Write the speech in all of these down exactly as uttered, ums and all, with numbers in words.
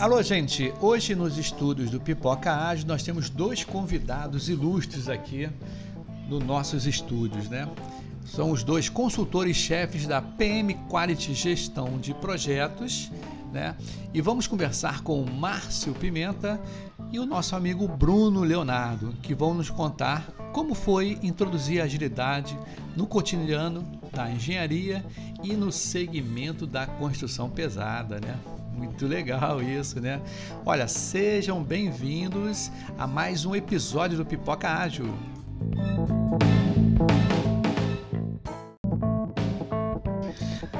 Alô, gente! Hoje nos estúdios do Pipoca Ágil nós temos dois convidados ilustres aqui nos nossos estúdios, né? São os dois consultores-chefes da P M Quality Gestão de Projetos, né? E vamos conversar com o Márcio Pimenta e o nosso amigo Bruno Leonardo, que vão nos contar como foi introduzir a agilidade no cotidiano da engenharia e no segmento da construção pesada, né? Muito legal isso, né? Olha, sejam bem-vindos a mais um episódio do Pipoca Ágil.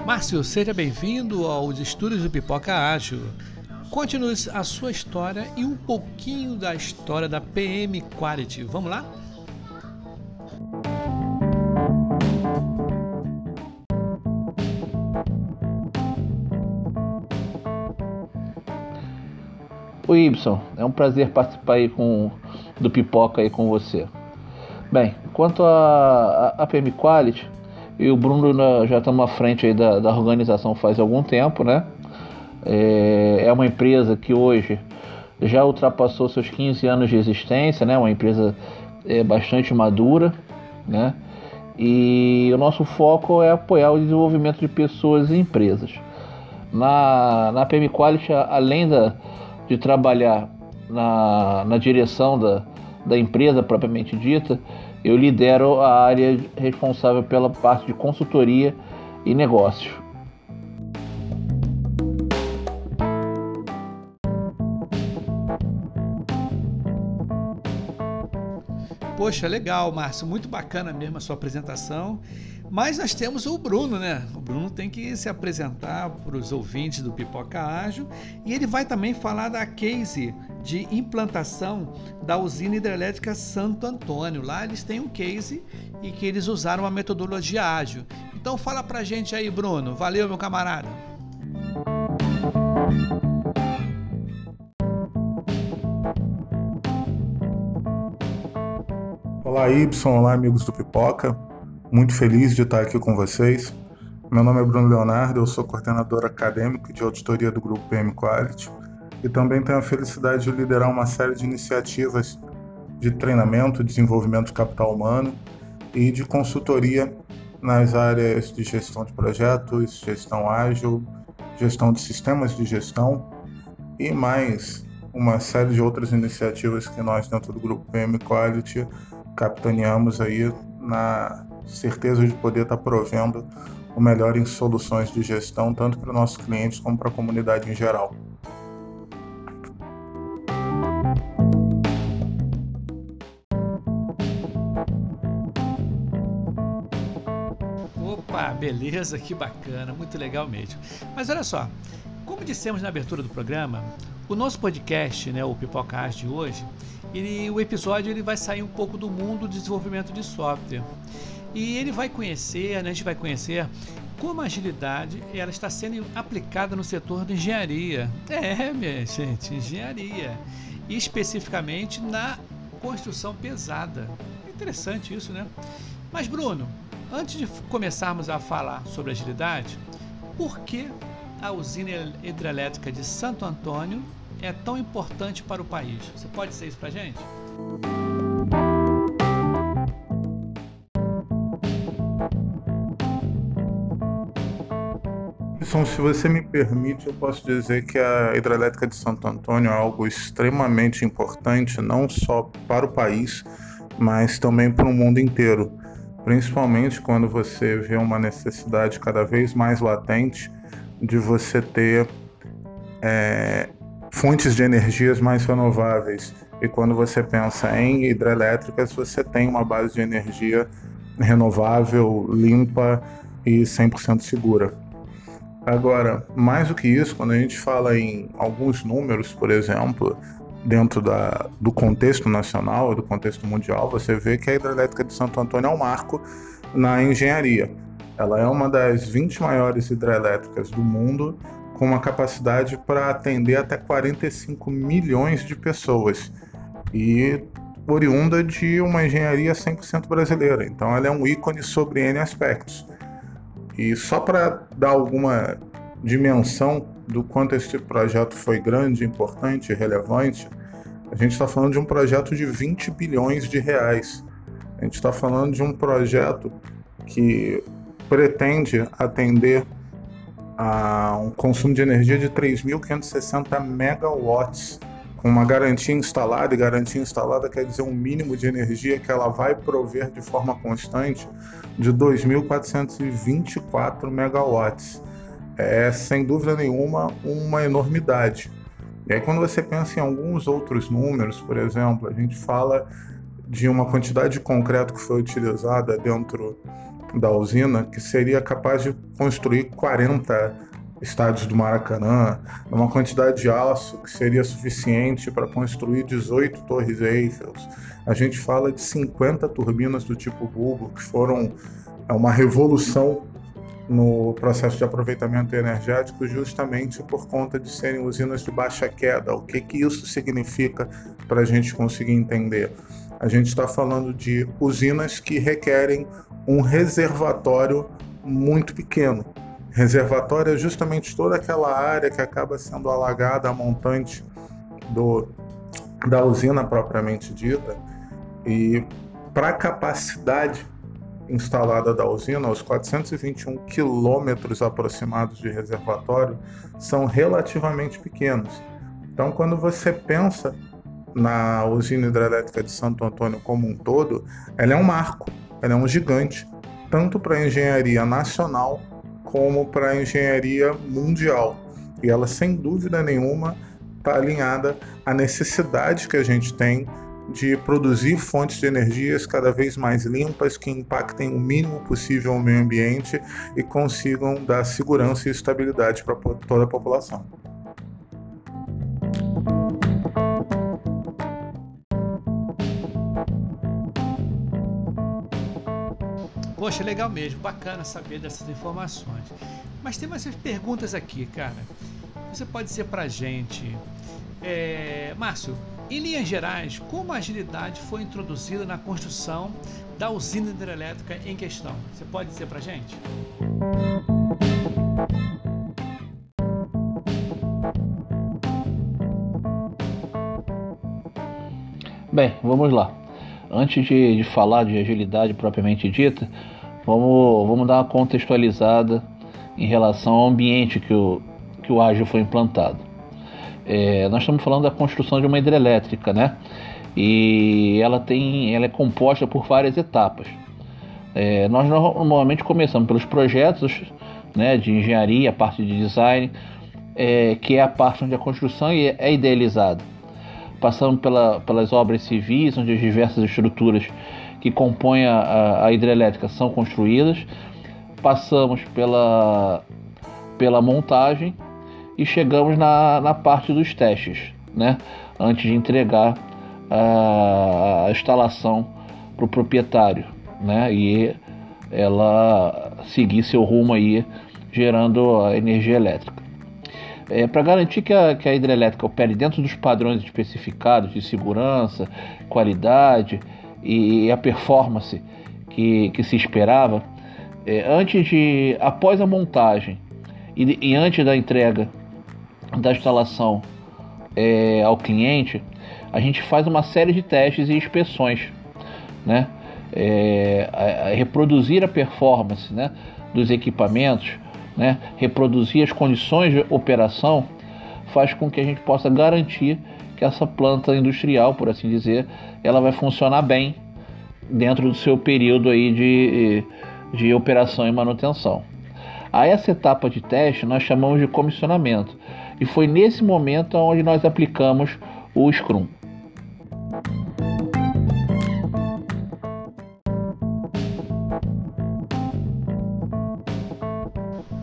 Márcio, seja bem-vindo aos estúdios do Pipoca Ágil. Conte-nos a sua história e um pouquinho da história da P M Quality. Vamos lá? Oi, Ibsen, é um prazer participar aí com, do Pipoca aí com você. Bem, quanto a, a, a P M Quality, eu e o Bruno na, já estamos à frente aí da, da organização faz algum tempo, né? É, é uma empresa que hoje já ultrapassou seus quinze anos de existência, né? Uma empresa é, bastante madura, né? E o nosso foco é apoiar o desenvolvimento de pessoas e empresas. Na, na P M Quality, além da de trabalhar na, na direção da, da empresa propriamente dita, eu lidero a área responsável pela parte de consultoria e negócios. Poxa, legal, Márcio, muito bacana mesmo a sua apresentação. Mas nós temos o Bruno, né? O Bruno tem que se apresentar para os ouvintes do Pipoca Ágil e ele vai também falar da case de implantação da usina hidrelétrica Santo Antônio. Lá eles têm um case e que eles usaram uma metodologia ágil. Então fala pra gente aí, Bruno. Valeu, meu camarada. Olá, Ibsen. Olá, amigos do Pipoca. Muito feliz de estar aqui com vocês. Meu nome é Bruno Leonardo, eu sou coordenador acadêmico de auditoria do Grupo P M Quality e também tenho a felicidade de liderar uma série de iniciativas de treinamento, desenvolvimento de capital humano e de consultoria nas áreas de gestão de projetos, gestão ágil, gestão de sistemas de gestão e mais uma série de outras iniciativas que nós dentro do Grupo P M Quality capitaneamos aí na certeza de poder estar provendo o melhor em soluções de gestão, tanto para nossos clientes como para a comunidade em geral. Opa, beleza, que bacana, muito legal mesmo. Mas olha só, como dissemos na abertura do programa, o nosso podcast, né, o Pipoca Ágil de hoje, ele, o episódio ele vai sair um pouco do mundo do desenvolvimento de software. E ele vai conhecer, né, a gente vai conhecer como a agilidade ela está sendo aplicada no setor da engenharia. É, minha gente, engenharia. E especificamente na construção pesada. É interessante isso, né? Mas, Bruno, antes de começarmos a falar sobre agilidade, por que a usina hidrelétrica de Santo Antônio é tão importante para o país? Você pode dizer isso para a gente? Se você me permite, eu posso dizer que a hidrelétrica de Santo Antônio é algo extremamente importante, não só para o país, mas também para o mundo inteiro. Principalmente quando você vê uma necessidade cada vez mais latente de você ter é, fontes de energias mais renováveis. E quando você pensa em hidrelétricas, você tem uma base de energia renovável, limpa e cem por cento segura. Agora, mais do que isso, quando a gente fala em alguns números, por exemplo, dentro da, do contexto nacional, do contexto mundial, você vê que a hidrelétrica de Santo Antônio é um marco na engenharia. Ela é uma das vinte maiores hidrelétricas do mundo, com uma capacidade para atender até quarenta e cinco milhões de pessoas e oriunda de uma engenharia cem por cento brasileira. Então, ela é um ícone sobre N aspectos. E só para dar alguma dimensão do quanto esse projeto foi grande, importante, relevante, a gente está falando de um projeto de vinte bilhões de reais. A gente está falando de um projeto que pretende atender a um consumo de energia de três mil quinhentos e sessenta megawatts, com uma garantia instalada, e garantia instalada quer dizer um mínimo de energia que ela vai prover de forma constante de dois mil quatrocentos e vinte e quatro megawatts. É, sem dúvida nenhuma, uma enormidade. E aí, quando você pensa em alguns outros números, por exemplo, a gente fala de uma quantidade de concreto que foi utilizada dentro da usina, que seria capaz de construir quarenta estádios do Maracanã, uma quantidade de aço que seria suficiente para construir dezoito torres Eiffel. A gente fala de cinquenta turbinas do tipo Bulbo, que foram uma revolução no processo de aproveitamento energético, justamente por conta de serem usinas de baixa queda. O que que isso significa para a gente conseguir entender? A gente está falando de usinas que requerem um reservatório muito pequeno. Reservatório é justamente toda aquela área que acaba sendo alagada, a montante do, da usina propriamente dita. E para a capacidade instalada da usina, os quatrocentos e vinte e um quilômetros aproximados de reservatório são relativamente pequenos. Então, quando você pensa na usina hidrelétrica de Santo Antônio como um todo, ela é um marco, ela é um gigante, tanto para a engenharia nacional como para a engenharia mundial. E ela, sem dúvida nenhuma, está alinhada à necessidade que a gente tem de produzir fontes de energias cada vez mais limpas, que impactem o mínimo possível o meio ambiente e consigam dar segurança e estabilidade para toda a população. Poxa, legal mesmo, bacana saber dessas informações. Mas tem mais perguntas aqui, cara. Você pode ser pra gente. É... Márcio, em linhas gerais, como a agilidade foi introduzida na construção da usina hidrelétrica em questão? Você pode dizer pra gente? Bem, vamos lá. Antes de, de falar de agilidade propriamente dita, Vamos, vamos dar uma contextualizada em relação ao ambiente que o, que o ágil foi implantado. É, nós estamos falando da construção de uma hidrelétrica, né? E ela, tem, ela é composta por várias etapas. É, nós normalmente começamos pelos projetos, né, de engenharia, a parte de design, é, que é a parte onde a construção é idealizada. Passamos pela, pelas obras civis, onde as diversas estruturas que compõem a, a hidrelétrica são construídas. Passamos pela, pela montagem e chegamos na, na parte dos testes, né? Antes de entregar a, a instalação para o proprietário, né? E ela seguir seu rumo aí, gerando a energia elétrica. É, para garantir que a, que a hidrelétrica opere dentro dos padrões especificados de segurança, qualidade e, e a performance que, que se esperava, é, antes de, após a montagem e, e antes da entrega da instalação é, ao cliente, a gente faz uma série de testes e inspeções, né? É, a, a reproduzir a performance, né, dos equipamentos, né, reproduzir as condições de operação faz com que a gente possa garantir que essa planta industrial, por assim dizer, ela vai funcionar bem dentro do seu período aí de, de operação e manutenção. A essa etapa de teste nós chamamos de comissionamento. E foi nesse momento onde nós aplicamos o Scrum.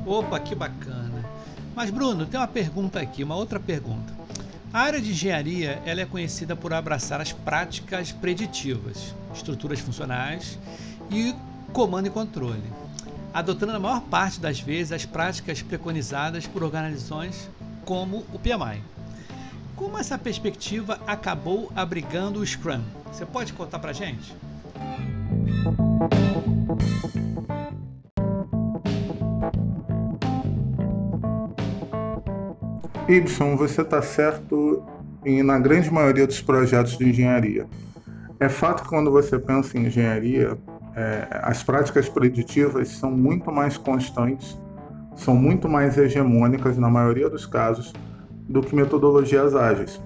Opa, que bacana! Mas Bruno, tem uma pergunta aqui, uma outra pergunta. A área de engenharia ela é conhecida por abraçar as práticas preditivas, estruturas funcionais e comando e controle, adotando na maior parte das vezes as práticas preconizadas por organizações como o P M I. Como essa perspectiva acabou abrigando o Scrum? Você pode contar pra gente? Ibsen, você está certo em, na grande maioria dos projetos de engenharia. É fato que quando você pensa em engenharia, é, as práticas preditivas são muito mais constantes, são muito mais hegemônicas, na maioria dos casos, do que metodologias ágeis.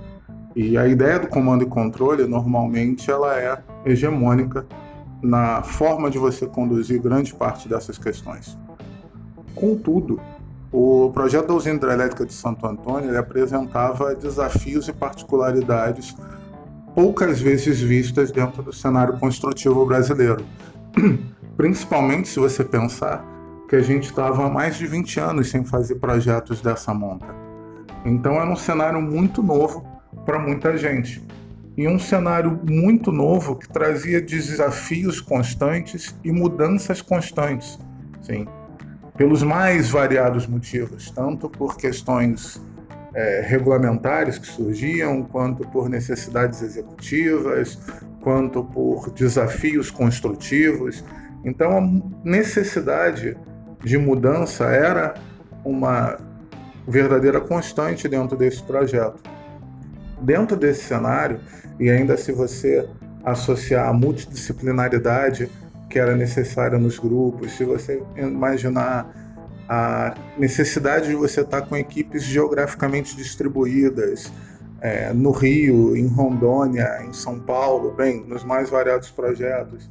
E a ideia do comando e controle, normalmente, ela é hegemônica na forma de você conduzir grande parte dessas questões. Contudo, o projeto da usina hidrelétrica de Santo Antônio ele apresentava desafios e particularidades poucas vezes vistas dentro do cenário construtivo brasileiro. Principalmente se você pensar que a gente estava há mais de vinte anos sem fazer projetos dessa monta. Então era um cenário muito novo para muita gente. E um cenário muito novo que trazia desafios constantes e mudanças constantes. Sim. Pelos mais variados motivos, tanto por questões é, regulamentares que surgiam, quanto por necessidades executivas, quanto por desafios construtivos. Então, a necessidade de mudança era uma verdadeira constante dentro desse projeto. Dentro desse cenário, e ainda se você associar a multidisciplinaridade que era necessária nos grupos, se você imaginar a necessidade de você estar com equipes geograficamente distribuídas, é, no Rio, em Rondônia, em São Paulo, bem, nos mais variados projetos,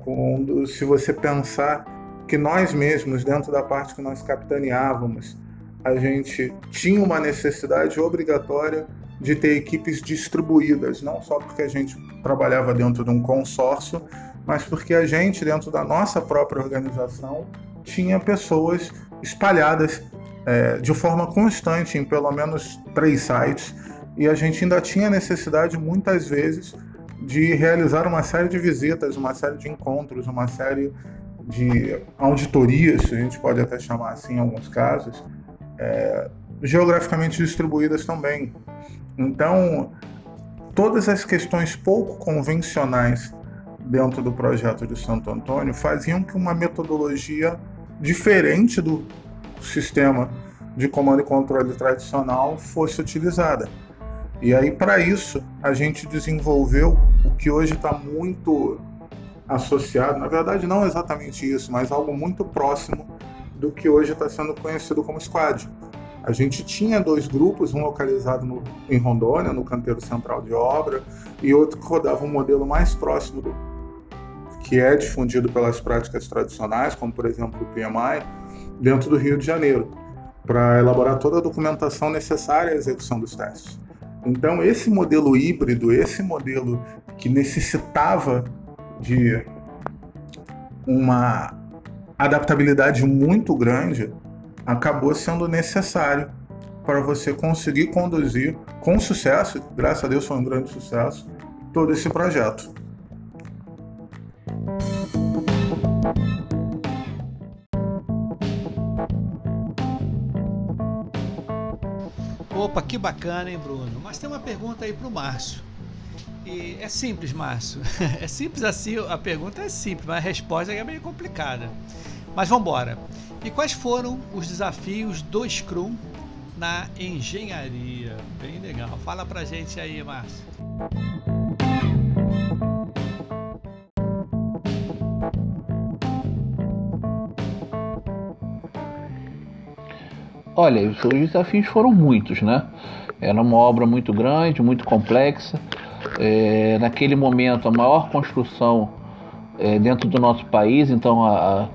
quando, se você pensar que nós mesmos, dentro da parte que nós capitaneávamos, a gente tinha uma necessidade obrigatória de ter equipes distribuídas, não só porque a gente trabalhava dentro de um consórcio, mas porque a gente, dentro da nossa própria organização, tinha pessoas espalhadas é, de forma constante em pelo menos três sites, e a gente ainda tinha necessidade, muitas vezes, de realizar uma série de visitas, uma série de encontros, uma série de auditorias, a gente pode até chamar assim em alguns casos, é, geograficamente distribuídas também. Então, todas as questões pouco convencionais dentro do projeto de Santo Antônio faziam que uma metodologia diferente do sistema de comando e controle tradicional fosse utilizada. E aí, para isso, a gente desenvolveu o que hoje está muito associado, na verdade não exatamente isso, mas algo muito próximo do que hoje está sendo conhecido como Squad. A gente tinha dois grupos, um localizado no, em Rondônia, no canteiro central de obra, e outro que rodava um modelo mais próximo do que é difundido pelas práticas tradicionais, como por exemplo o P M I, dentro do Rio de Janeiro, para elaborar toda a documentação necessária à execução dos testes. Então esse modelo híbrido, esse modelo que necessitava de uma adaptabilidade muito grande, acabou sendo necessário para você conseguir conduzir com sucesso, graças a Deus foi um grande sucesso, todo esse projeto. Opa, que bacana, hein, Bruno? Mas tem uma pergunta aí para o Márcio. E é simples, Márcio. É simples assim, a pergunta é simples, mas a resposta é meio complicada. Mas vamos embora. E quais foram os desafios do Scrum na engenharia? Bem legal. Fala pra gente aí, Márcio. Olha, os desafios foram muitos, né? Era uma obra muito grande, muito complexa. É, naquele momento, a maior construção é, dentro do nosso país, então a, a,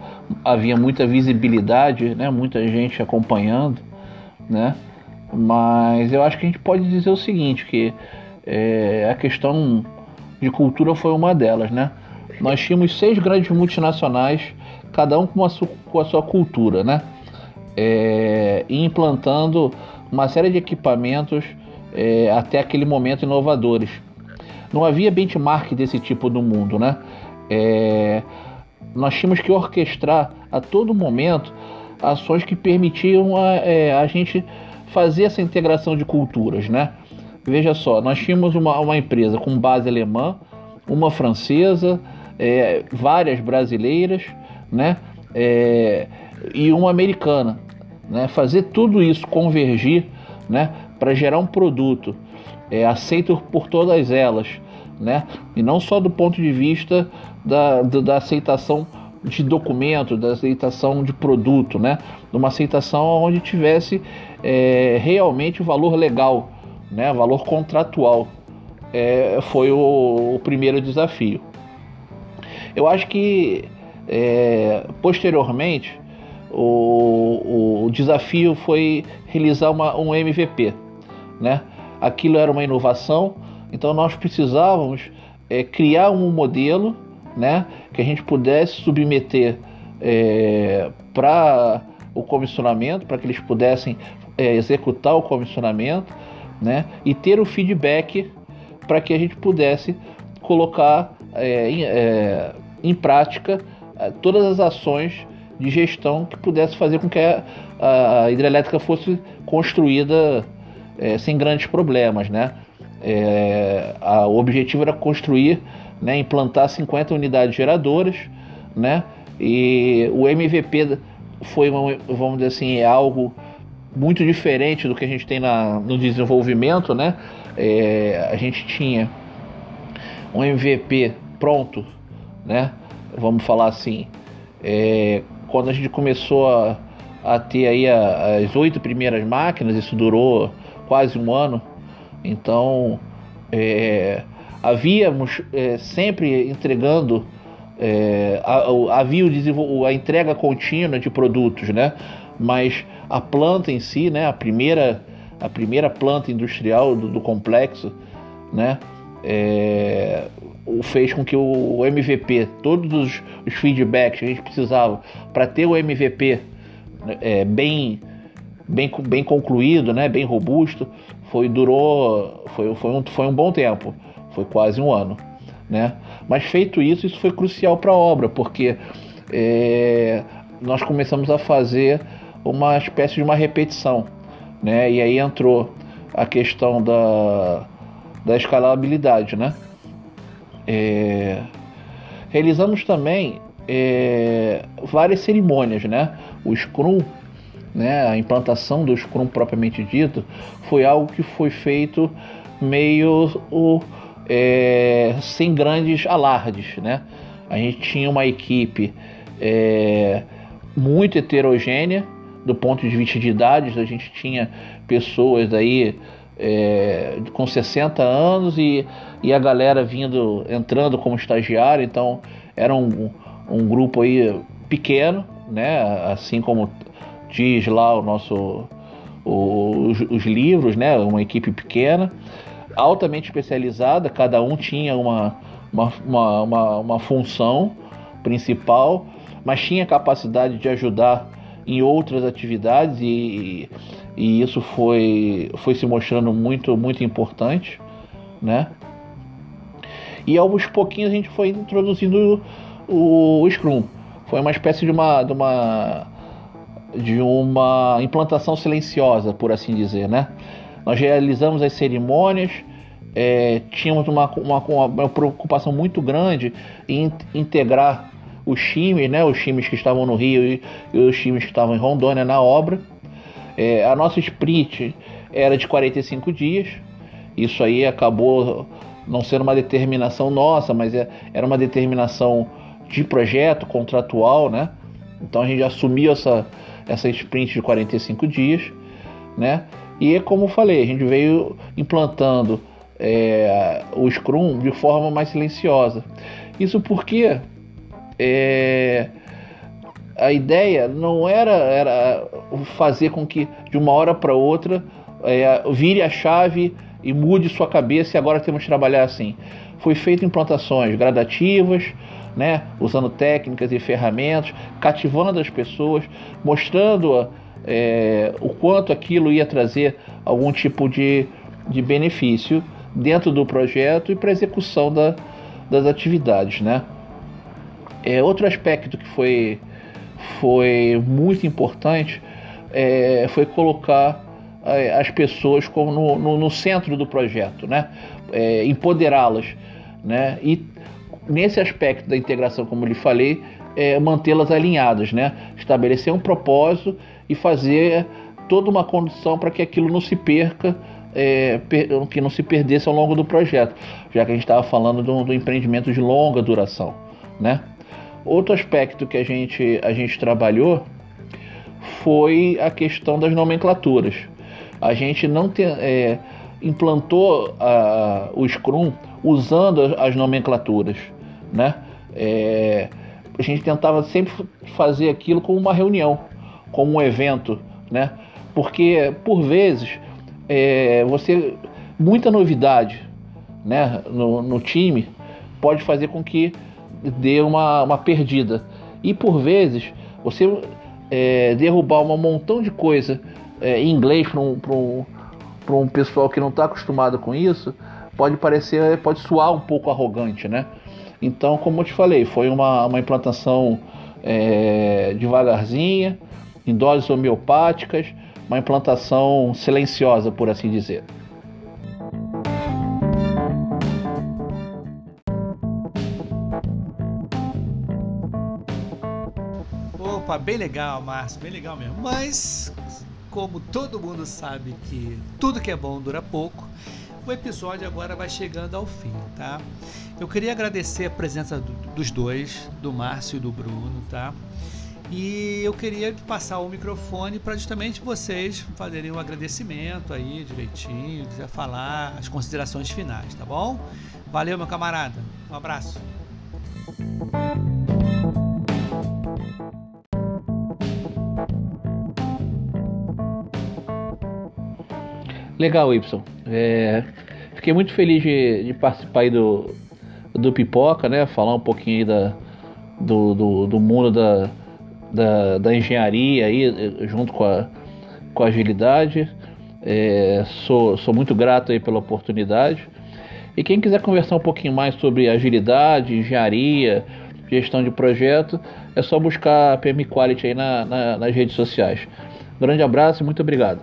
havia muita visibilidade, né? Muita gente acompanhando, né? Mas eu acho que a gente pode dizer o seguinte, que é, a questão de cultura foi uma delas, né? Nós tínhamos seis grandes multinacionais, cada um com a, su, com a sua cultura, né? É, implantando uma série de equipamentos é, até aquele momento inovadores. Não havia benchmark desse tipo no mundo, né? É, nós tínhamos que orquestrar a todo momento ações que permitiam a, é, a gente fazer essa integração de culturas, né? Veja só, nós tínhamos uma, uma empresa com base alemã, uma francesa, é, várias brasileiras, né? É, e uma americana, né? Fazer tudo isso convergir né, para gerar um produto é, aceito por todas elas, né, e não só do ponto de vista da, da, da aceitação de documento, da aceitação de produto, né, de uma aceitação onde tivesse é, realmente o valor legal, né, valor contratual. É, foi o, o primeiro desafio. Eu acho que é, posteriormente o, o desafio foi realizar uma, um M V P, né? Aquilo era uma inovação, então nós precisávamos é, criar um modelo, né, que a gente pudesse submeter é, para o comissionamento, para que eles pudessem é, executar o comissionamento, né, e ter o feedback para que a gente pudesse colocar é, em, é, em prática todas as ações de gestão que pudesse fazer com que a, a hidrelétrica fosse construída é, sem grandes problemas, né? É, a, o objetivo era construir, né, implantar cinquenta unidades geradoras, né? E o M V P foi, vamos dizer assim, é algo muito diferente do que a gente tem na, no desenvolvimento, né? É, a gente tinha um M V P pronto, né? Vamos falar assim, é, quando a gente começou a, a ter aí a, as oito primeiras máquinas, isso durou quase um ano. Então é, havíamos é, sempre entregando, é, a, a, havia o a entrega contínua de produtos, né? Mas a planta em si, né? A primeira a primeira planta industrial do, do complexo, né, é, fez com que o M V P, todos os, os feedbacks que a gente precisava para ter o M V P é, bem, bem, bem concluído, né, bem robusto, foi, durou, foi, foi, um, foi um bom tempo, foi quase um ano, né? Mas feito isso, isso foi crucial para a obra, porque é, nós começamos a fazer uma espécie de uma repetição, né? E aí entrou a questão da, da escalabilidade, né? É, realizamos também é, várias cerimônias, né? O Scrum, né? A implantação do Scrum propriamente dito, foi algo que foi feito meio o, é, sem grandes alardes, né? A gente tinha uma equipe é, muito heterogênea. Do ponto de vista de idades, a gente tinha pessoas aí é, com sessenta anos e, e a galera vindo, entrando como estagiário, então era um, um grupo aí pequeno, né? Assim como diz lá o nosso, o, os, os livros, né? Uma equipe pequena, altamente especializada, cada um tinha uma, uma, uma, uma, uma função principal, mas tinha capacidade de ajudar em outras atividades e, e isso foi, foi se mostrando muito, muito importante, né? E aos pouquinhos a gente foi introduzindo o, o Scrum. Foi uma espécie de uma, de uma, de uma implantação silenciosa, por assim dizer, né? Nós realizamos as cerimônias, é, tínhamos uma, uma, uma preocupação muito grande em integrar os times, né, os times que estavam no Rio e, e os times que estavam em Rondônia na obra. É, a nossa sprint era de quarenta e cinco dias, isso aí acabou não sendo uma determinação nossa, mas é, era uma determinação de projeto contratual, né? Então a gente assumiu essa, essa sprint de quarenta e cinco dias, né? E como eu falei, a gente veio implantando é, o Scrum de forma mais silenciosa. Isso porque É, a ideia não era, era fazer com que de uma hora para outra é, vire a chave e mude sua cabeça e agora temos que trabalhar assim. Foi feito implantações gradativas, né, usando técnicas e ferramentas, cativando as pessoas, mostrando é, o quanto aquilo ia trazer algum tipo de, de benefício dentro do projeto e para a execução da, das atividades, né? É, outro aspecto que foi, foi muito importante é, foi colocar é, as pessoas como no, no, no centro do projeto, né? É, empoderá-las, né? E nesse aspecto da integração, como eu lhe falei, é, mantê-las alinhadas, né? Estabelecer um propósito e fazer toda uma condição para que aquilo não se perca, é, per, que não se perdesse ao longo do projeto, já que a gente estava falando de um, de um empreendimento de longa duração, né? Outro aspecto que a gente, a gente trabalhou foi a questão das nomenclaturas. A gente não te, é, implantou a, o Scrum usando as nomenclaturas, né? É, a gente tentava sempre fazer aquilo como uma reunião, como um evento, né? Porque por vezes é, você muita novidade, né, no, no time pode fazer com que dê uma, uma perdida, e por vezes você é, derrubar um montão de coisa é, em inglês para um, um, um pessoal que não está acostumado com isso pode parecer, pode soar um pouco arrogante, né? Então, como eu te falei, foi uma, uma implantação é, devagarzinha, em doses homeopáticas, uma implantação silenciosa, por assim dizer. Opa, bem legal, Márcio, bem legal mesmo. Mas, como todo mundo sabe que tudo que é bom dura pouco, o episódio agora vai chegando ao fim, tá? Eu queria agradecer a presença do, dos dois, do Márcio e do Bruno, tá? E eu queria passar o microfone para justamente vocês fazerem um agradecimento aí direitinho, quiser falar as considerações finais, tá bom? Valeu, meu camarada. Um abraço. Legal, Ibsen. É, fiquei muito feliz de, de participar aí do, do Pipoca, né? Falar um pouquinho aí da, do, do, do mundo da, da, da engenharia aí, junto com a, com a agilidade. É, sou, sou muito grato aí pela oportunidade. E quem quiser conversar um pouquinho mais sobre agilidade, engenharia, gestão de projeto, é só buscar a P M Quality aí na, na, nas redes sociais. Grande abraço e muito obrigado.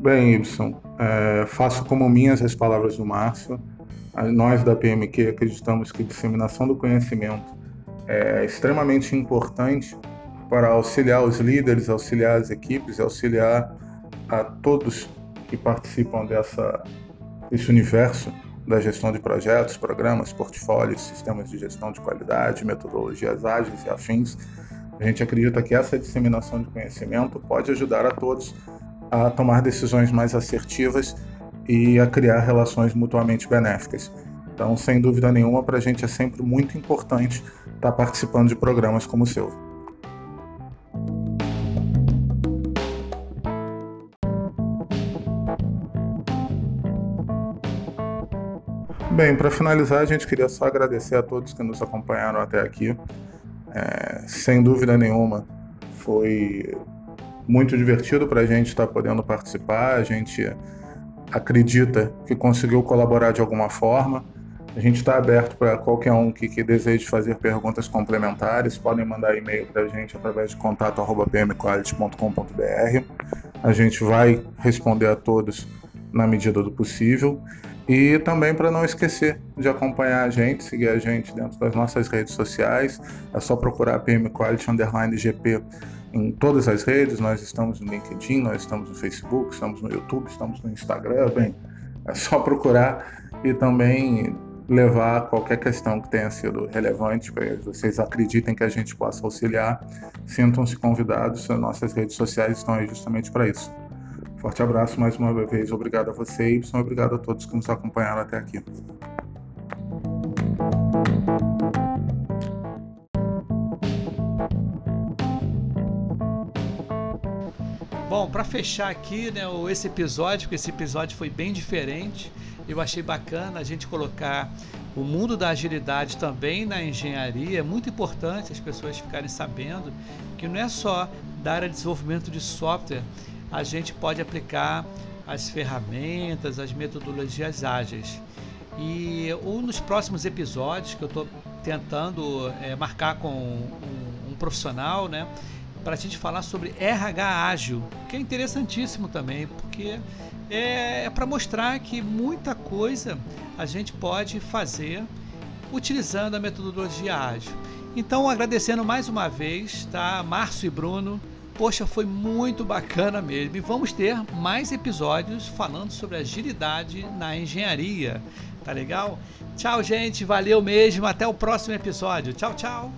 Bem, Ibsen, é, faço como minhas as palavras do Márcio. Nós da P M Q acreditamos que a disseminação do conhecimento é extremamente importante para auxiliar os líderes, auxiliar as equipes, auxiliar a todos que participam dessa, desse universo da gestão de projetos, programas, portfólios, sistemas de gestão de qualidade, metodologias ágeis e afins. A gente acredita que essa disseminação de conhecimento pode ajudar a todos a tomar decisões mais assertivas e a criar relações mutuamente benéficas. Então, sem dúvida nenhuma, para a gente é sempre muito importante estar participando de programas como o seu. Bem, para finalizar, a gente queria só agradecer a todos que nos acompanharam até aqui. É, sem dúvida nenhuma, foi muito divertido para a gente estar podendo participar. A gente acredita que conseguiu colaborar de alguma forma. A gente está aberto para qualquer um que, que deseje fazer perguntas complementares. Podem mandar e-mail para a gente através de contato arroba p m quality ponto com ponto b r. A gente vai responder a todos na medida do possível. E também para não esquecer de acompanhar a gente, seguir a gente dentro das nossas redes sociais. É só procurar P M Quality underline G P em todas as redes. Nós estamos no LinkedIn, nós estamos no Facebook, estamos no YouTube, estamos no Instagram. Bem, é só procurar e também levar qualquer questão que tenha sido relevante, para que vocês acreditem que a gente possa auxiliar. Sintam-se convidados, as nossas redes sociais estão aí justamente para isso. Forte abraço mais uma vez, obrigado a você, Ibsen, obrigado a todos que nos acompanharam até aqui. Bom, para fechar aqui, né, esse episódio, porque esse episódio foi bem diferente, eu achei bacana a gente colocar o mundo da agilidade também na engenharia. É muito importante as pessoas ficarem sabendo que não é só da área de desenvolvimento de software, a gente pode aplicar as ferramentas, as metodologias ágeis. E um dos próximos episódios que eu estou tentando é, marcar com um, um profissional, né, para a gente falar sobre R H ágil, que é interessantíssimo também, porque é, é para mostrar que muita coisa a gente pode fazer utilizando a metodologia ágil. Então, agradecendo mais uma vez, tá, Márcio e Bruno. Poxa, foi muito bacana mesmo. E vamos ter mais episódios falando sobre agilidade na engenharia. Tá legal? Tchau, gente. Valeu mesmo. Até o próximo episódio. Tchau, tchau.